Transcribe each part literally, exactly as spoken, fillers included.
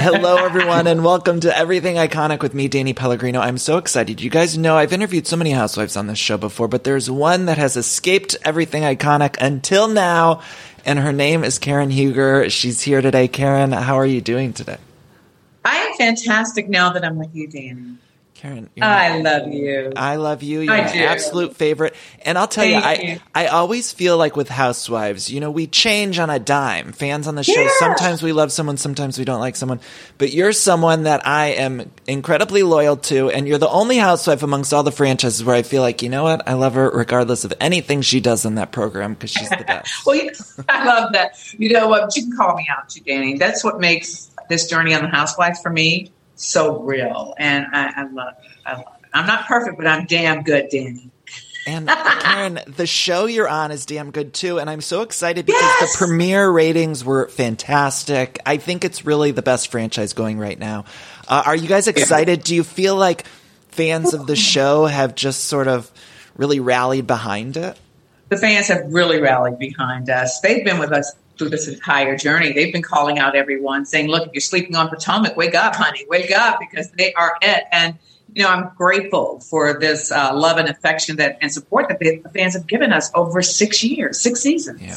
Hello, everyone, and welcome to Everything Iconic with me, Dani Pellegrino. I'm so excited. You guys know I've interviewed so many housewives on this show before, but there's one that has escaped Everything Iconic until now, and her name is Karen Huger. She's here today. Karen, how are you doing today? I am fantastic now that I'm with you, Dani. Karen, I love you. I love you. You're my absolute favorite. And I'll tell you, I, I always feel like with housewives, you know, we change on a dime. Fans on the show, yeah. Sometimes we love someone, sometimes we don't like someone. But you're someone that I am incredibly loyal to, and you're the only housewife amongst all the franchises where I feel like, you know what, I love her regardless of anything she does in that program because she's the best. Well, you know, I love that. You know what? You can call me out too, Dani. That's what makes this journey on the Housewives for me so real, and I, I love it. I love it. I'm not perfect, but I'm damn good, Dani. And Karen, the show you're on is damn good too, and I'm so excited because yes! The premiere ratings were fantastic. I think it's really the best franchise going right now. Uh, are you guys excited? Do you feel like fans of the show have just sort of really rallied behind it? The fans have really rallied behind us. They've been with us through this entire journey. They've been calling out everyone saying, look, if you're sleeping on Potomac, wake up, honey, wake up, because they are it. And, you know, I'm grateful for this uh, love and affection that and support that the fans have given us over six years, six seasons. Yeah.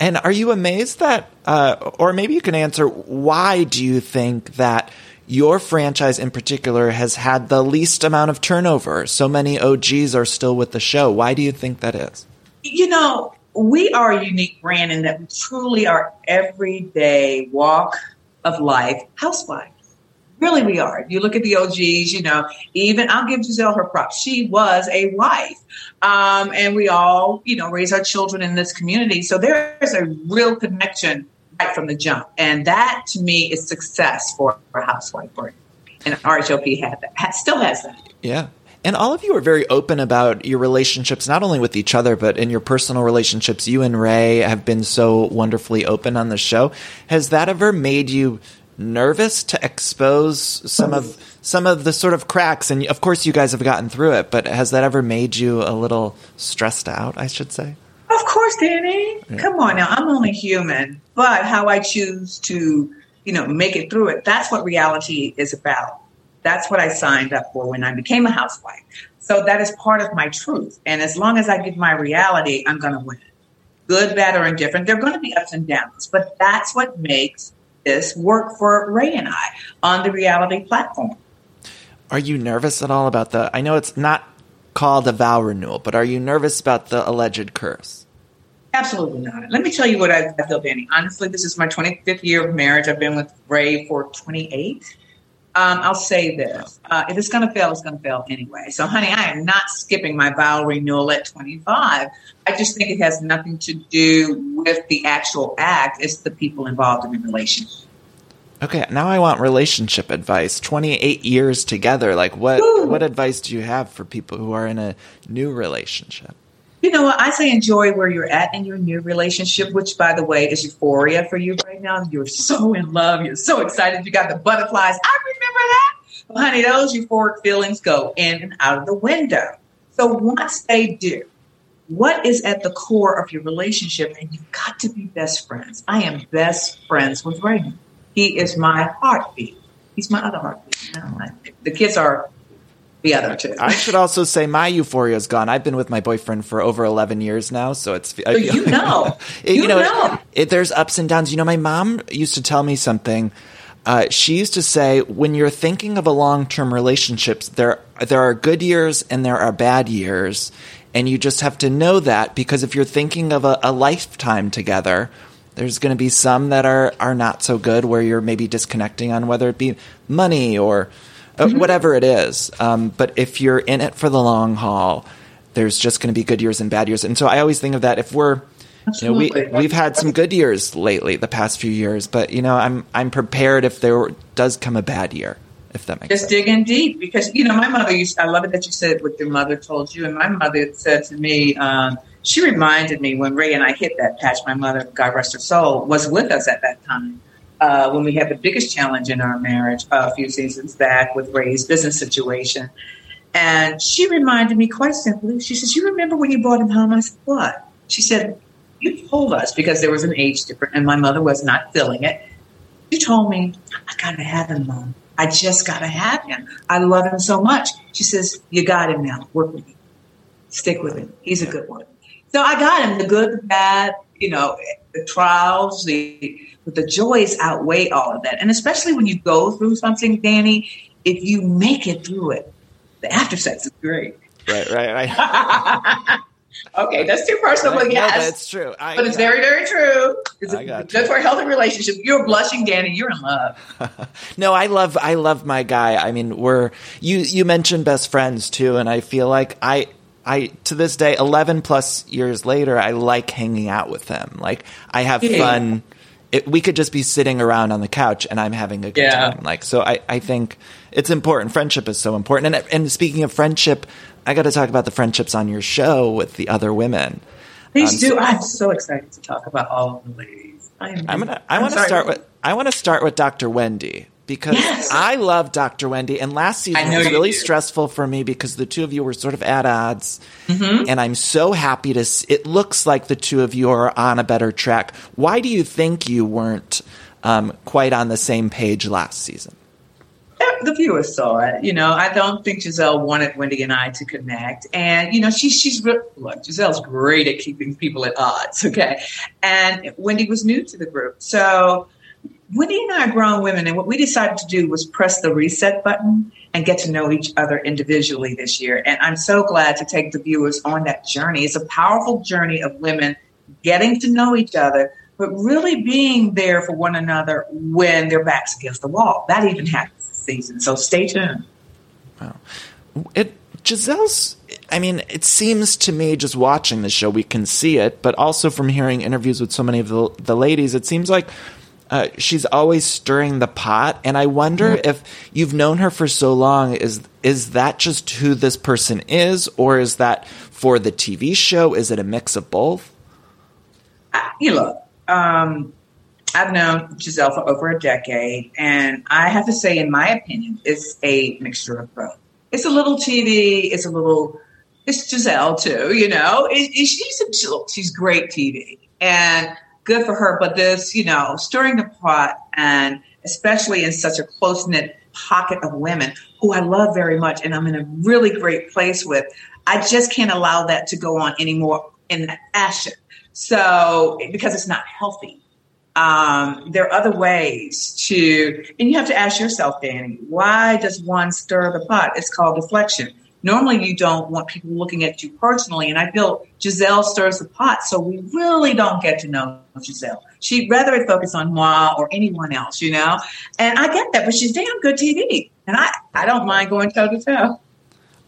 And are you amazed that, uh, or maybe you can answer, why do you think that your franchise in particular has had the least amount of turnover? So many O Gs are still with the show. Why do you think that is? You know, we are a unique brand in that we truly are everyday walk of life housewives. Really, we are. You look at the O Gs, you know, even I'll give Giselle her props. She was a wife. Um, and we all, you know, raise our children in this community. So there is a real connection right from the jump. And that, to me, is success for a housewife brand. And R H O P had that, still has that. Yeah. And all of you are very open about your relationships, not only with each other, but in your personal relationships. You and Ray have been so wonderfully open on the show. Has that ever made you nervous to expose some of some of the sort of cracks? And of course, you guys have gotten through it, but has that ever made you a little stressed out, I should say? Of course, Dani. Yeah. Come on now. I'm only human. But how I choose to, you know, make it through it, that's what reality is about. That's what I signed up for when I became a housewife. So that is part of my truth. And as long as I give my reality, I'm going to win. Good, bad, or indifferent. There are going to be ups and downs. But that's what makes this work for Ray and I on the reality platform. Are you nervous at all about the, I know it's not called a vow renewal, but are you nervous about the alleged curse? Absolutely not. Let me tell you what I feel, Dani. Honestly, this is my twenty-fifth year of marriage. I've been with Ray for twenty-eight. Um, I'll say this. Uh, if it's going to fail, it's going to fail anyway. So, honey, I am not skipping my vow renewal at twenty-five. I just think it has nothing to do with the actual act. It's the people involved in the relationship. Okay, now I want relationship advice. twenty-eight years together. Like, what, what advice do you have for people who are in a new relationship? You know what? I say enjoy where you're at in your new relationship, which, by the way, is euphoria for you right now. You're so in love. You're so excited. You got the butterflies. I remember that. Well, honey, those euphoric feelings go in and out of the window. So once they do, what is at the core of your relationship? And you've got to be best friends. I am best friends with Raymond. He is my heartbeat. He's my other heartbeat. The kids are... the other two. I should also say my euphoria is gone. I've been with my boyfriend for over eleven years now, so it's so you know, it, you, you know, know. It, it, there's ups and downs. You know, my mom used to tell me something. Uh, she used to say, when you're thinking of a long-term relationship, there there are good years and there are bad years, And you just have to know that, because if you're thinking of a, a lifetime together, there's going to be some that are, are not so good, where you're maybe disconnecting on whether it be money or mm-hmm. whatever it is. Um, but if you're in it for the long haul, there's just going to be good years and bad years. And so I always think of that. If we're, Absolutely. you know, we, we've had some good years lately, the past few years, but you know, I'm, I'm prepared if there does come a bad year, if that makes Just sense. Dig in deep, because, you know, my mother used to, I love it that you said what your mother told you. And my mother said to me, um, she reminded me when Ray and I hit that patch, my mother, God rest her soul, was with us at that time. Uh, when we had the biggest challenge in our marriage uh, a few seasons back with Ray's business situation. And she reminded me quite simply, she says, you remember when you brought him home? I said, what? She said, you told us, because there was an age difference and my mother was not feeling it. You told me, I got to have him, Mom. I just got to have him. I love him so much. She says, you got him now. Work with him. Stick with him. He's a good one. So I got him. The good, the bad, you know, the trials, the, but the joys outweigh all of that. And especially when you go through something, Dani, if you make it through it, the after sex is great. Right, right, right. Okay, that's too personal, but yes. No, that's true. I, but it's I, very, very true. It's good for a healthy relationship. You're blushing, Dani. You're in love. No, I love I love my guy. I mean, we're you you mentioned best friends too, and I feel like I I to this day, eleven plus years later, I like hanging out with him. Like, I have yeah. fun. It, we could just be sitting around on the couch and I'm having a good yeah. time. Like, so I, I think it's important. Friendship is so important. And and speaking of friendship, I got to talk about the friendships on your show with the other women. Please um, do. So, I'm so excited to talk about all of the ladies. I'm, I'm gonna, I want to start with, I want to start with Doctor Wendy, because yes. I love Doctor Wendy. And last season was really do. stressful for me, because the two of you were sort of at odds. Mm-hmm. And I'm so happy to see, it looks like the two of you are on a better track. Why do you think you weren't um, quite on the same page last season? The viewers saw it. You know, I don't think Giselle wanted Wendy and I to connect. And, you know, she, she's, look, Giselle's great at keeping people at odds, okay? And Wendy was new to the group. So Wendy and I are grown women, and what we decided to do was press the reset button and get to know each other individually this year. And I'm so glad to take the viewers on that journey. It's a powerful journey of women getting to know each other, but really being there for one another when their back's against the wall. That even happens this season. So stay tuned. Wow. It, Giselle's, I mean, it seems to me, just watching the show, we can see it, but also from hearing interviews with so many of the, the ladies, it seems like uh, she's always stirring the pot. And I wonder mm-hmm. if you've known her for so long, is is that just who this person is? Or is that for the T V show? Is it a mix of both? I, you know, Um, I've known Giselle for over a decade, and I have to say, in my opinion, it's a mixture of both. It's a little T V. It's a little, it's Giselle too, you know, it, it, she's, a, she's great T V and good for her. But this, you know, stirring the pot, and especially in such a close knit pocket of women who I love very much, and I'm in a really great place with, I just can't allow that to go on anymore in that fashion. So, because it's not healthy, um, there are other ways to, and you have to ask yourself, Dani, why does one stir the pot? It's called deflection. Normally, you don't want people looking at you personally, and I feel Giselle stirs the pot, so we really don't get to know Giselle. She'd rather focus on moi or anyone else, you know? And I get that, but she's damn good T V, and I, I don't mind going toe to toe.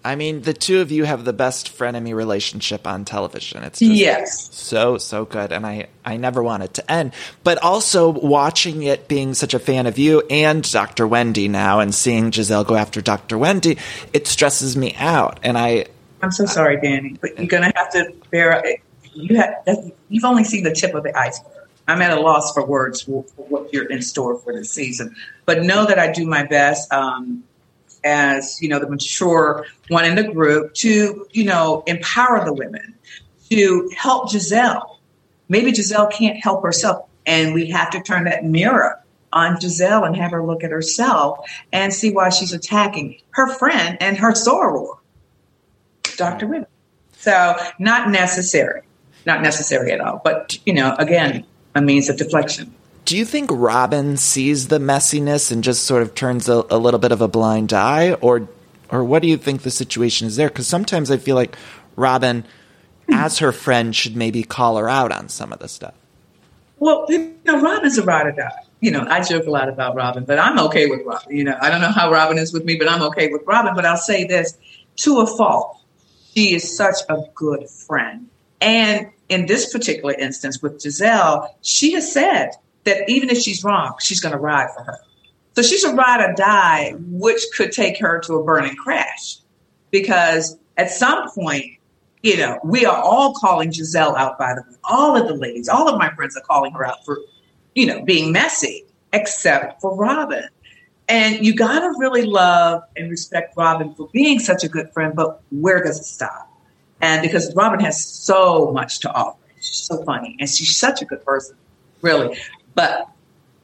I mean, the two of you have the best frenemy relationship on television. It's just yes. so, so good. And I, I never want it to end. But also watching it, being such a fan of you and Doctor Wendy now, and seeing Giselle go after Doctor Wendy, it stresses me out. And I... I'm so sorry, I, Dani, but you're going to have to bear... You have, you've only seen the tip of the iceberg. I'm at a loss for words for what you're in store for this season. But know that I do my best... Um, as, you know, the mature one in the group to, you know, empower the women, to help Giselle. Maybe Giselle can't help herself, and we have to turn that mirror on Giselle and have her look at herself and see why she's attacking her friend and her soror, Doctor Wendy. So not necessary, not necessary at all. But, you know, again, a means of deflection. Do you think Robin sees the messiness and just sort of turns a, a little bit of a blind eye, or or what do you think the situation is there? Because sometimes I feel like Robin, as her friend, should maybe call her out on some of the stuff. Well, you know, Robin's a ride or die. You know, I joke a lot about Robin, but I'm okay with Robin. You know, I don't know how Robin is with me, but I'm okay with Robin. But I'll say this, to a fault, she is such a good friend. And in this particular instance with Giselle, she has said that even if she's wrong, she's going to ride for her. So she's a ride or die, which could take her to a burning crash. Because at some point, you know, we are all calling Giselle out by the way. All of the ladies, all of my friends are calling her out for, you know, being messy, except for Robin. And you got to really love and respect Robin for being such a good friend. But where does it stop? And because Robin has so much to offer. She's so funny. And she's such a good person, really. But,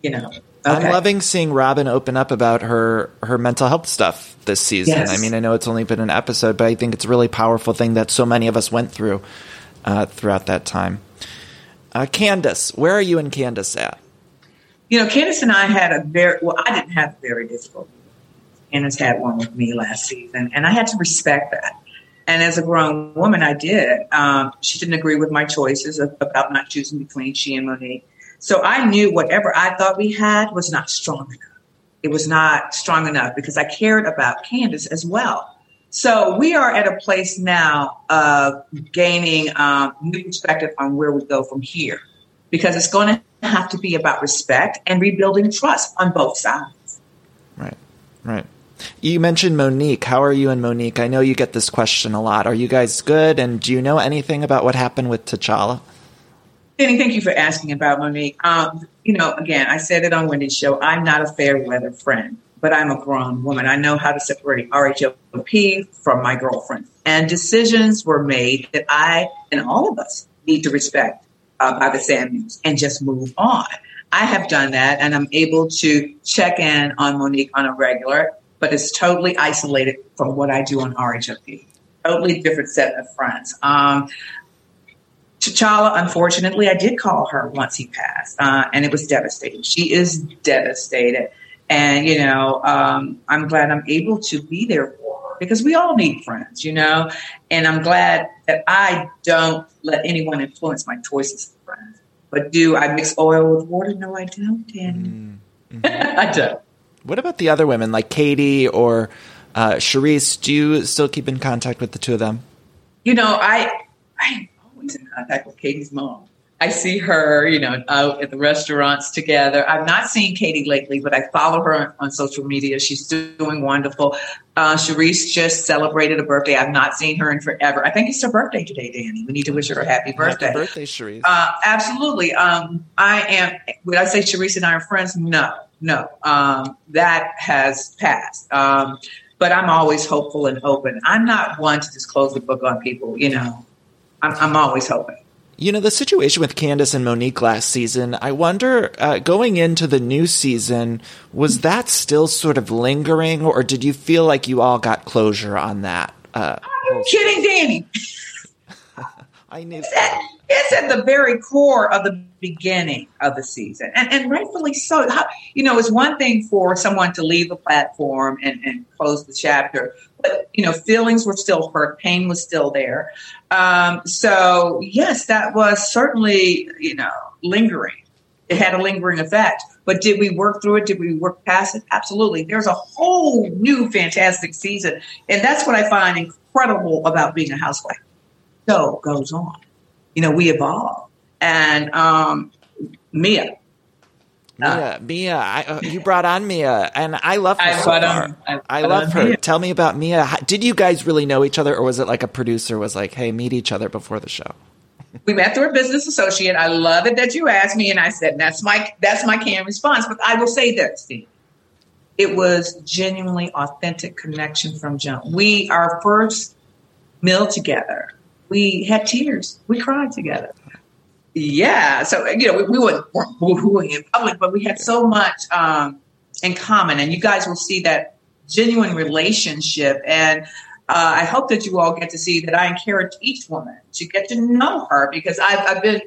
you know. Okay. I'm loving seeing Robin open up about her, her mental health stuff this season. Yes. I mean, I know it's only been an episode, but I think it's a really powerful thing that so many of us went through uh, throughout that time. Uh, Candace, where are you and Candace at? You know, Candace and I had a very, well, I didn't have a very difficult. Candace had one with me last season, and I had to respect that. And as a grown woman, I did. Um, she didn't agree with my choices of, about not choosing between she and Monique. So I knew whatever I thought we had was not strong enough. It was not strong enough because I cared about Candace as well. So we are at a place now of gaining um, new perspective on where we go from here, because it's going to have to be about respect and rebuilding trust on both sides. Right, right. You mentioned Monique. How are you and Monique? I know you get this question a lot. Are you guys good? And do you know anything about what happened with T'Challa? Thank you for asking about Monique. Um, you know, again, I said it on Wendy's show, I'm not a fair weather friend, but I'm a grown woman. I know how to separate R H O P from my girlfriend. And decisions were made that I and all of us need to respect uh, by the Samuels and just move on. I have done that, and I'm able to check in on Monique on a regular, but it's totally isolated from what I do on R H O P. Totally different set of friends. Um, T'Challa, unfortunately, I did call her once he passed, uh, and it was devastating. She is devastated. And, you know, um, I'm glad I'm able to be there for her because we all need friends, you know, and I'm glad that I don't let anyone influence my choices of friends. But do I mix oil with water? No, I don't, Danny. Mm-hmm. I don't. What about the other women like Katie or uh, Charrisse? Do you still keep in contact with the two of them? You know, I... I in contact with Katie's mom. I see her, you know, out at the restaurants together. I've not seen Katie lately, but I follow her on, on social media. She's doing wonderful. Uh, Charrisse just celebrated a birthday. I've not seen her in forever. I think it's her birthday today, Danny. We need to wish her a happy birthday. Happy birthday, Charrisse. Uh, absolutely. Um, I am, would I say Charrisse and I are friends? No, no. Um, that has passed. Um, but I'm always hopeful and open. I'm not one to just close the book on people, you know. I'm, I'm always hoping. You know, the situation with Candace and Monique last season, I wonder, uh, going into the new season, was that still sort of lingering, or did you feel like you all got closure on that? Uh, Are you kidding, Danny? I knew it's at, it's at the very core of the beginning of the season, and, and rightfully so. How, you know, it's one thing for someone to leave the platform and, and close the chapter, but, you know, feelings were still hurt. Pain was still there. Um, so, yes, that was certainly, you know, lingering. It had a lingering effect. But did we work through it? Did we work past it? Absolutely. There's a whole new fantastic season. And that's what I find incredible about being a housewife. So goes on. You know, we evolve. And um, Mia. Mia, uh, Mia, I, uh, you brought on Mia, and I love her I so far. On, I, I love her. Mia. Tell me about Mia. How, did you guys really know each other, or was it like a producer was like, hey, meet each other before the show? We met through a business associate. I love it that you asked me, and I said, that's my that's my canned response. But I will say this, Steve. It was genuinely authentic connection from jump. We, our first meal together, we had tears. We cried together. Yeah. So, you know, we, we weren't woohooing in public, but we had so much um, in common. And you guys will see that genuine relationship. And uh, I hope that you all get to see that I encourage each woman to get to know her, because I've, I've been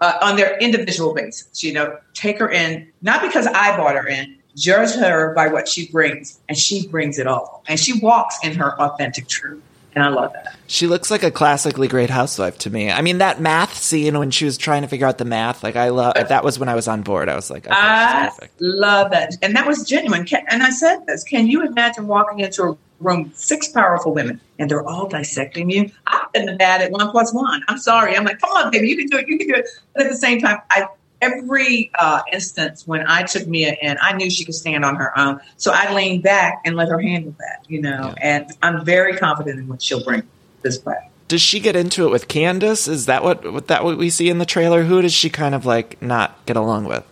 uh, on their individual basis, you know, take her in, not because I brought her in, judge her by what she brings. And she brings it all. And she walks in her authentic truth. and I love that. She looks like a classically great housewife to me. I mean, that math scene when she was trying to figure out the math, like I love. That was when I was on board. I was like, okay, I love that, and that was genuine. And I said this: can you imagine walking into a room with six powerful women and they're all dissecting you? I've been mad at one plus one. I'm sorry. I'm like, come on, baby, you can do it. You can do it. But at the same time, I. Every uh, instance when I took Mia in, I knew she could stand on her own. So I leaned back and let her handle that, you know, yeah. And I'm very confident in what she'll bring this play. Does she get into it with Candace? Is that what, what that what we see in the trailer? Who does she kind of like not get along with?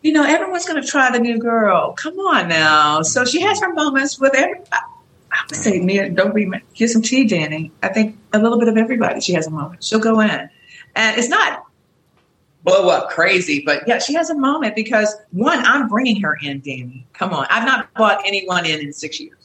You know, everyone's going to try the new girl. Come on now. So she has her moments with everybody. I would say, Mia, don't be, here's some tea, Dani. I think a little bit of everybody. She has a moment. She'll go in. And it's not blow up crazy, but yeah, she has a moment because one, I'm bringing her in, Dani. Come on. I've not brought anyone in in six years.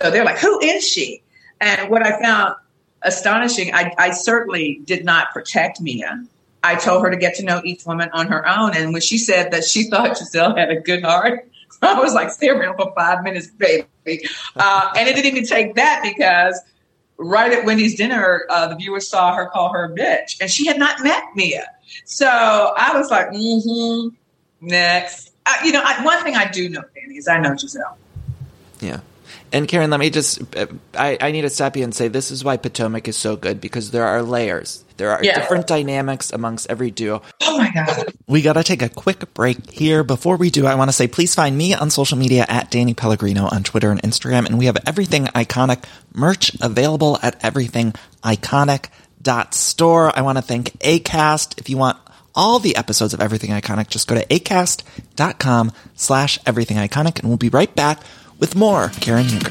So they're like, who is she? And what I found astonishing, I, I certainly did not protect Mia. I told her to get to know each woman on her own. And when she said that she thought Giselle had a good heart, I was like, stay around for five minutes, baby. Uh, and it didn't even take that because right at Wendy's dinner, uh, the viewers saw her call her a bitch, and she had not met Mia. So I was like, mm-hmm, next. Uh, you know, I, one thing I do know, Dani, is I know Giselle. Yeah. And Karen, let me just – I I need to stop you and say this is why Potomac is so good, because there are layers. There are yeah. different dynamics amongst every duo. Oh, my God. We got to take a quick break here. Before we do, I want to say please find me on social media at Dani Pellegrino on Twitter and Instagram. And we have Everything Iconic merch available at everything iconic dot store. I want to thank ACAST. If you want all the episodes of Everything Iconic, just go to acast dot com slash everything iconic. And we'll be right back with more Karen Huger.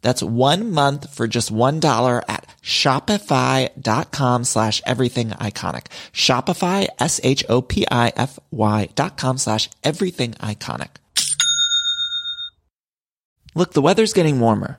That's one month for just one dollar at shopify dot com slash everything iconic. Shopify, S H O P I F Y dot com slash everything iconic. Look, the weather's getting warmer.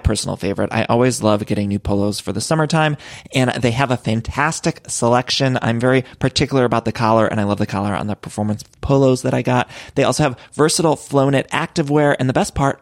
personal favorite. I always love getting new polos for the summertime, and they have a fantastic selection. I'm very particular about the collar, and I love the collar on the performance polos that I got. They also have versatile flow-knit activewear, and the best part,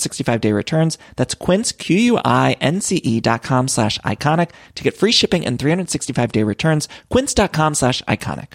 sixty-five day returns. That's Quince, Q U I N C E dot com slash iconic to get free shipping and three hundred sixty-five day returns. Quince dot com slash iconic.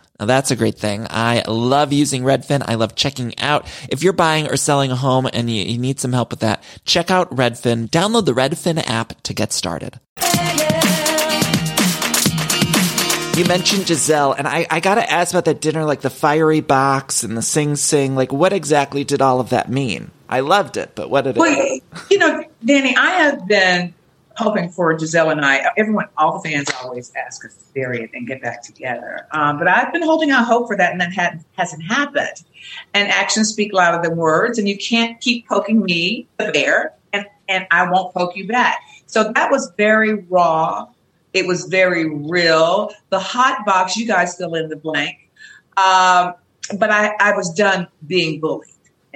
Now that's a great thing. I love using Redfin. I love checking out. If you're buying or selling a home and you, you need some help with that, check out Redfin. Download the Redfin app to get started. You mentioned Giselle, and I, I got to ask about that dinner, like the fiery box and the Sing Sing. Like, what exactly did all of that mean? I loved it, but what did well, it mean? You know, Dani, I have been hoping for Giselle and I, everyone, all the fans always ask us to bury it and get back together. Um, but I've been holding out hope for that, and that ha- hasn't happened. And actions speak louder than words, and you can't keep poking me there, and, and I won't poke you back. So that was very raw. It was very real. The hot box, you guys fill in the blank. Um, but I, I was done being bullied.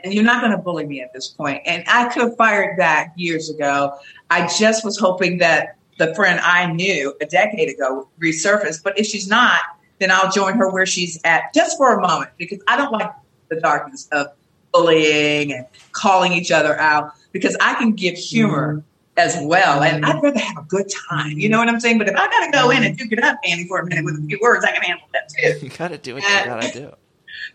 And you're not going to bully me at this point. And I could have fired back years ago. I just was hoping that the friend I knew a decade ago would resurface. But if she's not, then I'll join her where she's at just for a moment, because I don't like the darkness of bullying and calling each other out, because I can give humor mm. as well. And I'd rather have a good time. You know what I'm saying? But if I got to go mm. in and duke it up, Andy, for a minute with a few words, I can handle that too. You got to do what and, you got to do.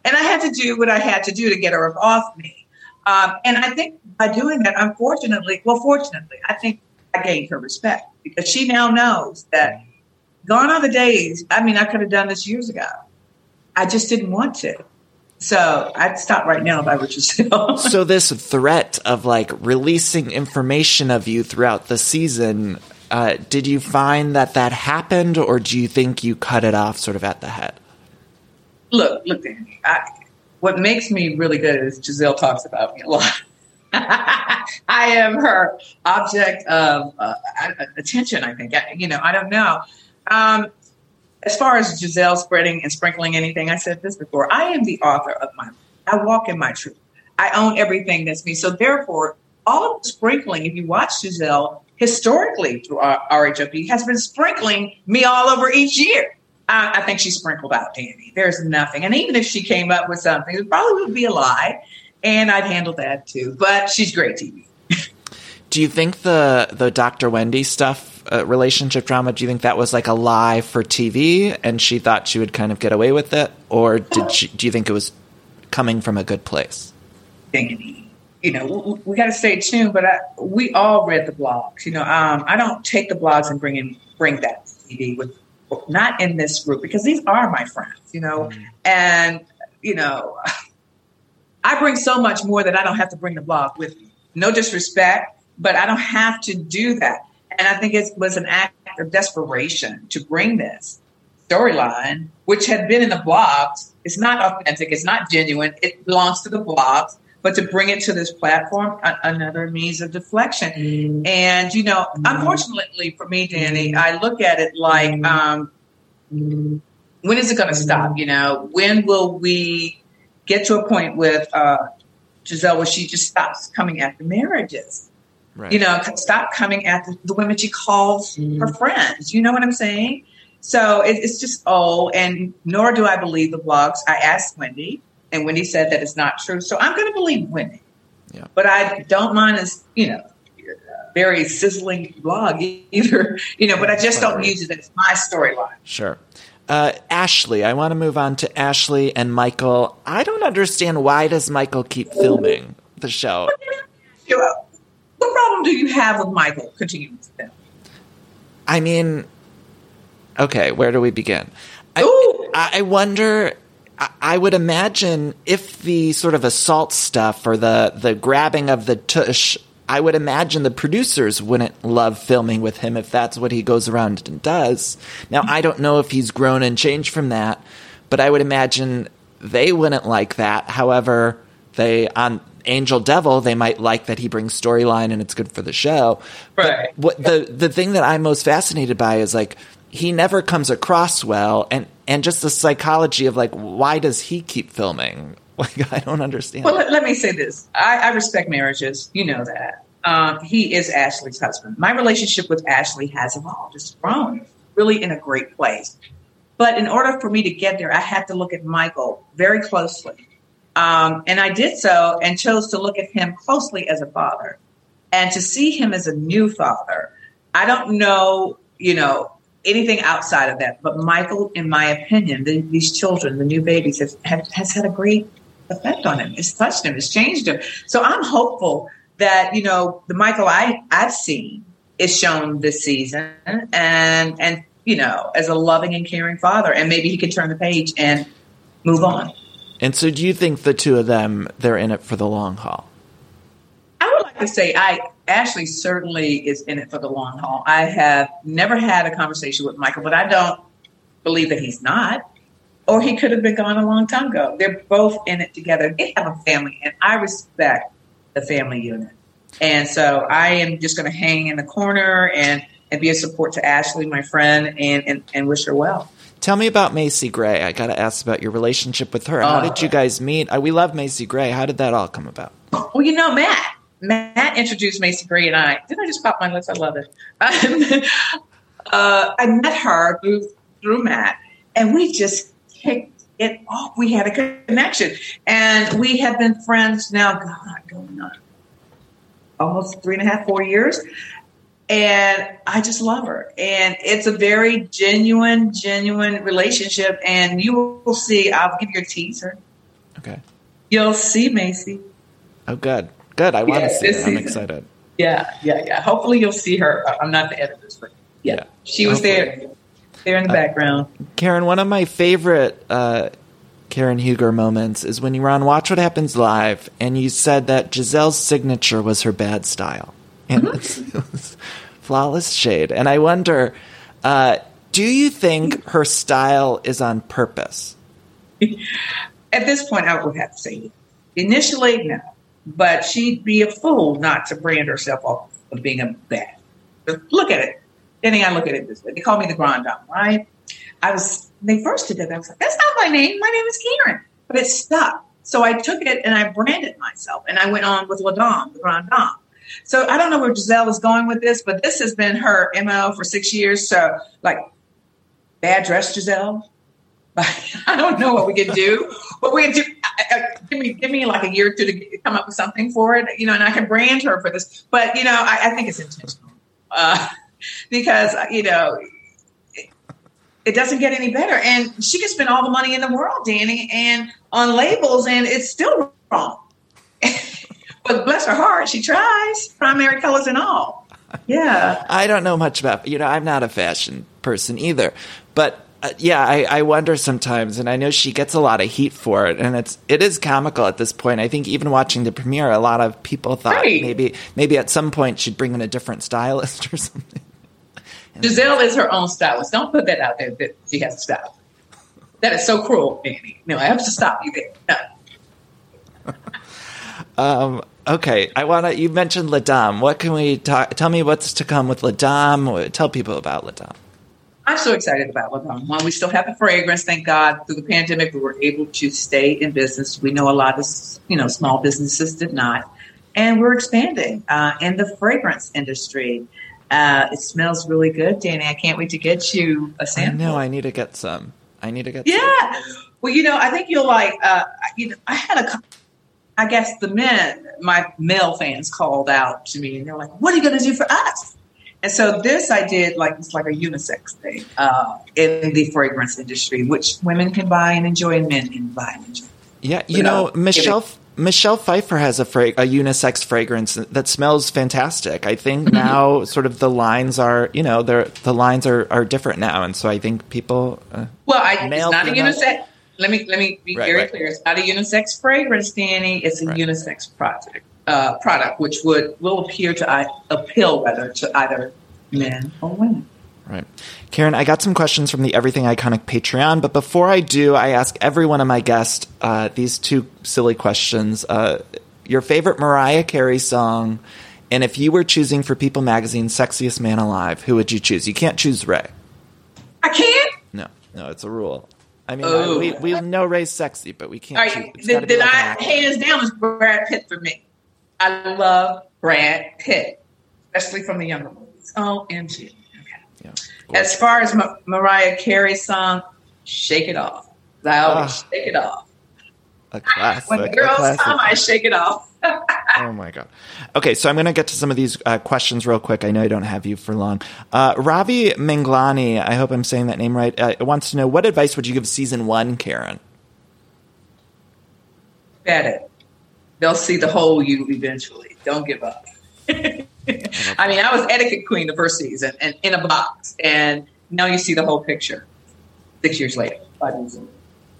And I had to do what I had to do to get her off me. Um, and I think by doing that, unfortunately, well, fortunately, I think I gained her respect, because she now knows that gone are the days. I mean, I could have done this years ago. I just didn't want to. So I'd stop right now if I were Giselle. So this threat of like releasing information of you throughout the season, uh, did you find that that happened, or do you think you cut it off sort of at the head? Look, look, Dani, I, what makes me really good is Giselle talks about me a lot. I am her object of uh, attention, I think. I, you know, I don't know. Um, as far as Giselle spreading and sprinkling anything, I said this before. I am the author of my life. I walk in my truth. I own everything that's me. So therefore, all of the sprinkling, if you watch Giselle, historically through R H O P, has been sprinkling me all over each year. I think she sprinkled out Dani. There's nothing. And even if she came up with something, it probably would be a lie. And I'd handle that too. But she's great T V. Do you think the, the Doctor Wendy stuff, uh, relationship drama, do you think that was like a lie for T V and she thought she would kind of get away with it? Or did she, do you think it was coming from a good place? Dani, you know, we, we got to stay tuned. But I, we all read the blogs. You know, um, I don't take the blogs and bring in, bring that to T V with not in this group, because these are my friends, you know, mm-hmm. and, you know, I bring so much more that I don't have to bring the blog with me. No disrespect, but I don't have to do that. And I think it was an act of desperation to bring this storyline, which had been in the blogs. It's not authentic. It's not genuine. It belongs to the blogs. But to bring it to this platform, a- another means of deflection. Mm. And, you know, mm. unfortunately for me, Dani, I look at it like, um, mm. when is it going to stop? You know, when will we get to a point with uh, Giselle where she just stops coming after marriages? Right. You know, stop coming after the women she calls mm. her friends. You know what I'm saying? So it, it's just old. And nor do I believe the blogs. I asked Wendy. And Wendy said that it's not true. So I'm going to believe Wendy. Yeah. But I don't mind his, you know, very sizzling blog either. You know, but I just don't use it as my storyline. Sure. Uh, Ashley, I want to move on to Ashley and Michael. I don't understand, why does Michael keep filming the show? What problem do you have with Michael continuing to film? I mean, okay, where do we begin? I, I wonder, I would imagine if the sort of assault stuff or the, the grabbing of the tush, I would imagine the producers wouldn't love filming with him if that's what he goes around and does. Now, I don't know if he's grown and changed from that, but I would imagine they wouldn't like that. However, they on Angel Devil, they might like that he brings storyline and it's good for the show. Right. But what, the, the thing that I'm most fascinated by is like, he never comes across well, and, and just the psychology of, like, why does he keep filming? Like, I don't understand. Well, let, let me say this. I, I respect marriages. You know that. Um, he is Ashley's husband. My relationship with Ashley has evolved. It's grown. Really in a great place. But in order for me to get there, I had to look at Michael very closely. Um, and I did so and chose to look at him closely as a father. And to see him as a new father, I don't know, you know, anything outside of that. But Michael, in my opinion, the, these children, the new babies, have, have, has had a great effect on him. It's touched him. It's changed him. So I'm hopeful that, you know, the Michael I, I've seen is shown this season. And, and you know, as a loving and caring father. And maybe he can turn the page and move on. And so do you think the two of them, they're in it for the long haul? I would like to say I... Ashley certainly is in it for the long haul. I have never had a conversation with Michael, but I don't believe that he's not, or he could have been gone a long time ago. They're both in it together. They have a family, and I respect the family unit. And so I am just going to hang in the corner and, and be a support to Ashley, my friend, and, and, and wish her well. Tell me about Macy Gray. I got to ask about your relationship with her. How uh, did you guys meet? We love Macy Gray. How did that all come about? Well, you know, Matt. Matt introduced Macy Bree and I. Didn't I just pop my lips? I love it. uh, I met her through, through Matt, and we just kicked it off. We had a connection, and we have been friends now, God, going on almost three and a half, four years. And I just love her. And it's a very genuine, genuine relationship. And you will see, I'll give you a teaser. Okay. You'll see Macy. Oh, good. Good. I want yeah, to see her. I'm season. excited. Yeah, yeah, yeah. Hopefully you'll see her. I'm not the editor, but yeah. yeah. She was Hopefully. there, there in the uh, background. Karen, one of my favorite uh, Karen Huger moments is when you were on Watch What Happens Live and you said that Giselle's signature was her bad style. And mm-hmm. it's, it was flawless shade. And I wonder, uh, do you think her style is on purpose? At this point, I would have to say initially, no. But she'd be a fool not to brand herself off of being a bad. Look at it. Then I look at it this way. They call me the Grand Dame, right? I was, they first did that. I was like, that's not my name. My name is Karen. But it stuck. So I took it and I branded myself. And I went on with La Dame, the Grand Dame. So I don't know where Giselle is going with this, but this has been her M O for six years. So, like, bad dress, Giselle. I don't know what we could do, but we do. Uh, give me, give me like a year or two to come up with something for it, you know. And I can brand her for this, but you know, I, I think it's intentional uh, because you know it, it doesn't get any better. And she can spend all the money in the world, Dani, and on labels, and it's still wrong. But bless her heart, she tries, primary colors and all. Yeah, I don't know much about you know. I'm not a fashion person either, but. Uh, yeah, I, I wonder sometimes, and I know she gets a lot of heat for it, and it's it is comical at this point. I think even watching the premiere, a lot of people thought right. maybe maybe at some point she'd bring in a different stylist or something. And Giselle is her own stylist. Don't put that out there that she has a stylist. That is so cruel, Dani. No, I have to stop you there. No. um. Okay, I want to. You mentioned La Dame. What can we talk? Tell me what's to come with La Dame. Tell people about La Dame. I'm so excited about La Dame. While we still have the fragrance, thank God, through the pandemic, we were able to stay in business. We know a lot of, you know, small businesses did not. And we're expanding uh, in the fragrance industry. Uh, it smells really good, Dani. I can't wait to get you a sample. I know. I need to get some. I need to get yeah. some. Yeah. Well, you know, I think you'll like, uh, you know, I had a, I guess the men, my male fans called out to me and they're like, what are you going to do for us? And so this I did like it's like a unisex thing uh, in the fragrance industry, which women can buy and enjoy and men can buy and enjoy. Yeah, you, you know, know, Michelle Michelle Pfeiffer has a, fra- a unisex fragrance that smells fantastic. I think now sort of the lines are, you know, they're, the lines are, are different now. And so I think people... Uh, well, I, it's not a unisex... Let me let me be right, very right. clear. It's not a unisex fragrance, Dani. It's a right. unisex product, uh, product, which would will appear to I, appeal rather to either men or women. Right. Karen, I got some questions from the Everything Iconic Patreon, but before I do, I ask every one of my guests uh, these two silly questions. Uh, your favorite Mariah Carey song, and if you were choosing for People Magazine's Sexiest Man Alive, who would you choose? You can't choose Ray. I can't? No, no, it's a rule. I mean, I, we, we know Ray's sexy, but we can't All right. choose. Then, then like I, hands down, is Brad Pitt for me. I love Brad Pitt, especially from the younger movies. O M G. Yeah, as far as Ma- Mariah Carey's song, Shake It Off. I always ah, shake it off. A classic. When the girls come, I shake it off. Oh, my God. Okay, so I'm going to get to some of these uh, questions real quick. I know I don't have you for long. Uh, Ravi Manglani, I hope I'm saying that name right, uh, wants to know, what advice would you give season one, Karen? Bet it. They'll see the whole you eventually. Don't give up. I mean, I was etiquette queen the first season and in a box. And now you see the whole picture six years later. Five years later.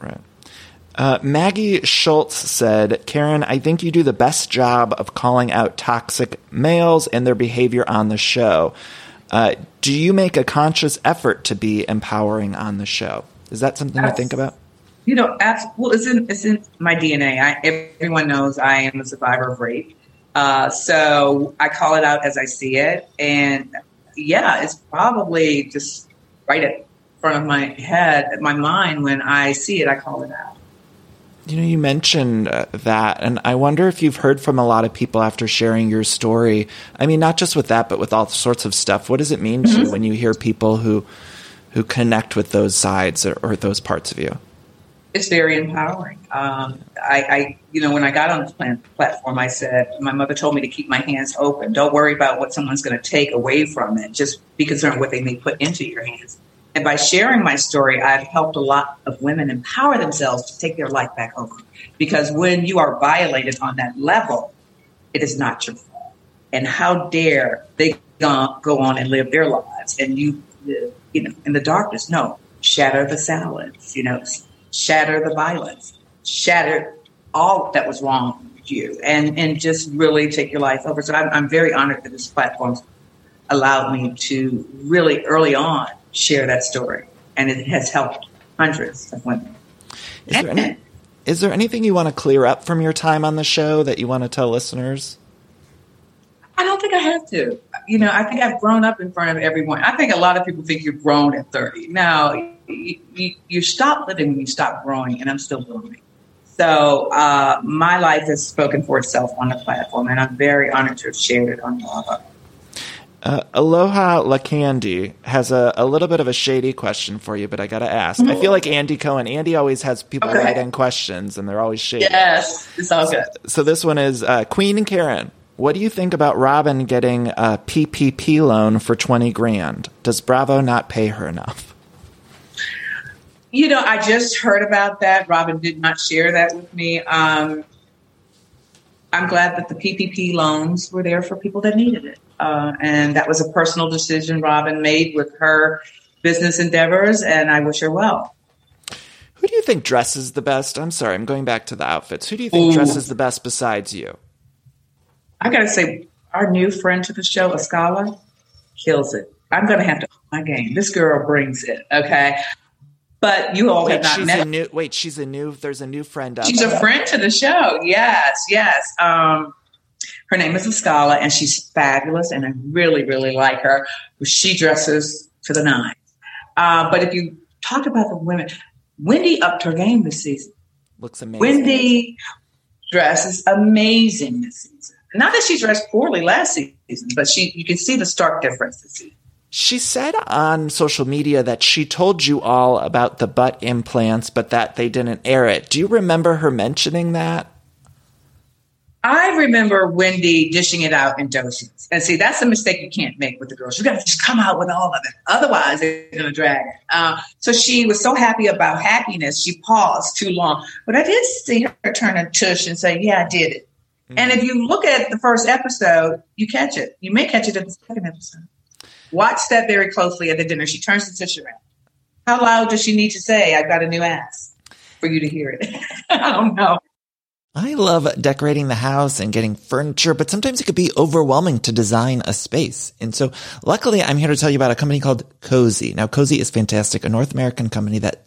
Right. Uh, Maggie Schultz said, Karen, I think you do the best job of calling out toxic males and their behavior on the show. Uh, do you make a conscious effort to be empowering on the show? Is that something That's, to think about? You know, absolutely. Well, it's in, it's in my D N A. I, everyone knows I am a survivor of rape. Uh, so I call it out as I see it. And yeah, it's probably just right in front of my head, my mind. When I see it, I call it out. You know, you mentioned uh, that, and I wonder if you've heard from a lot of people after sharing your story. I mean, not just with that, but with all sorts of stuff. What does it mean mm-hmm. to you when you hear people who, who connect with those sides or, or those parts of you? It's very empowering. Um, I, I, you know, when I got on the platform, I said, my mother told me to keep my hands open. Don't worry about what someone's going to take away from it. Just be concerned what they may put into your hands. And by sharing my story, I've helped a lot of women empower themselves to take their life back over. Because when you are violated on that level, it is not your fault. And how dare they go on and live their lives and you live, you know, in the darkness? No, shatter the silence, you know. Shatter the violence, shatter all that was wrong with you, and, and just really take your life over. So I'm, I'm very honored that this platform allowed me to really early on share that story, and it has helped hundreds of women. Is there, any, is there anything you want to clear up from your time on the show that you want to tell listeners? I don't think I have to. You know, I think I've grown up in front of everyone. I think a lot of people think you're grown at thirty. Now, you, you, you stop living when you stop growing, and I'm still growing. So uh, my life has spoken for itself on the platform, and I'm very honored to have shared it on Lava. Uh, Aloha LaCandy has a, a little bit of a shady question for you, but I got to ask. Mm-hmm. I feel like Andy Cohen. Andy always has people okay. write in questions, and they're always shady. Yes, it's all good. So, so this one is uh, Queen and Karen. What do you think about Robin getting a P P P loan for twenty grand? Does Bravo not pay her enough? You know, I just heard about that. Robin did not share that with me. Um, I'm glad that the P P P loans were there for people that needed it. Uh, and that was a personal decision Robin made with her business endeavors, and I wish her well. Who do you think dresses the best? I'm sorry, I'm going back to the outfits. Who do you think Ooh. dresses the best besides you? I got to say, our new friend to the show, Escala, kills it. I'm going to have to up my game. This girl brings it, okay? But you all wait, have not she's met a new, Wait, she's a new, there's a new friend up She's there. a friend to the show, yes, yes. Um, her name is Askale, and she's fabulous, and I really, really like her. She dresses to the nines. Uh, but if you talk about the women, Wendy upped her game this season. Looks amazing. Wendy dresses amazing this season. Not that she dressed poorly last season, but she you can see the stark difference this season. She said on social media that she told you all about the butt implants, but that they didn't air it. Do you remember her mentioning that? I remember Wendy dishing it out in doses. And see, that's a mistake you can't make with the girls. You got to just come out with all of it. Otherwise, they're going to drag it. Uh, so she was so happy about happiness, she paused too long. But I did see her turn and tush and say, yeah, I did it. Mm-hmm. And if you look at the first episode, you catch it. You may catch it in the second episode. Watch that very closely at the dinner. She turns the tush around. How loud does she need to say, I've got a new ass, for you to hear it? I don't know. I love decorating the house and getting furniture, but sometimes it could be overwhelming to design a space. And so luckily, I'm here to tell you about a company called Cozy. Now, Cozy is fantastic, a North American company that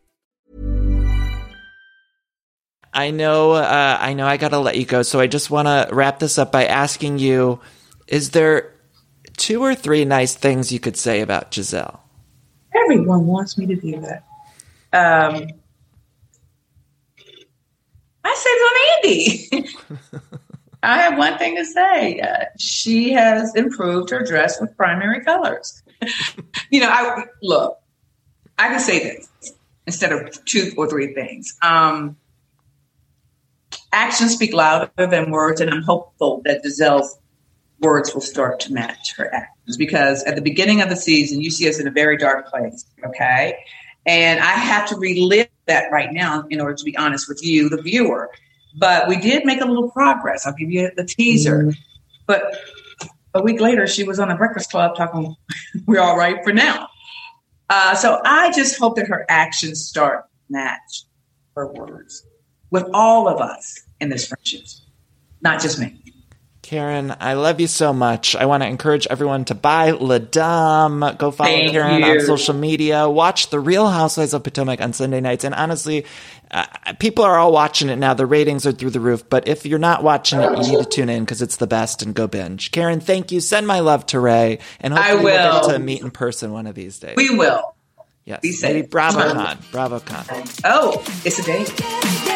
I know, uh, I know I got to let you go. So I just want to wrap this up by asking you, is there two or three nice things you could say about Giselle? Everyone wants me to do that. Um, I saved on Andy. I have one thing to say. Uh, she has improved her dress with primary colors. you know, I look, I can say this instead of two or three things. Um, Actions speak louder than words, and I'm hopeful that Giselle's words will start to match her actions, because at the beginning of the season, you see us in a very dark place, okay? And I have to relive that right now in order to be honest with you, the viewer. But we did make a little progress. I'll give you the teaser. Mm-hmm. But a week later, she was on the Breakfast Club talking, we're all right for now. Uh, so I just hope that her actions start to match her words. With all of us in this friendship, not just me. Karen, I love you so much. I want to encourage everyone to buy La Dame. Go follow Thank Karen you. on social media. Watch The Real Housewives of Potomac on Sunday nights. And honestly, uh, people are all watching it now. The ratings are through the roof. But if you're not watching it, you need to tune in because it's the best, and go binge. Karen, thank you. Send my love to Ray. And hopefully I will. We'll get to meet in person one of these days. We will. Yes. Be safe. Maybe BravoCon. BravoCon. Oh, it's a date.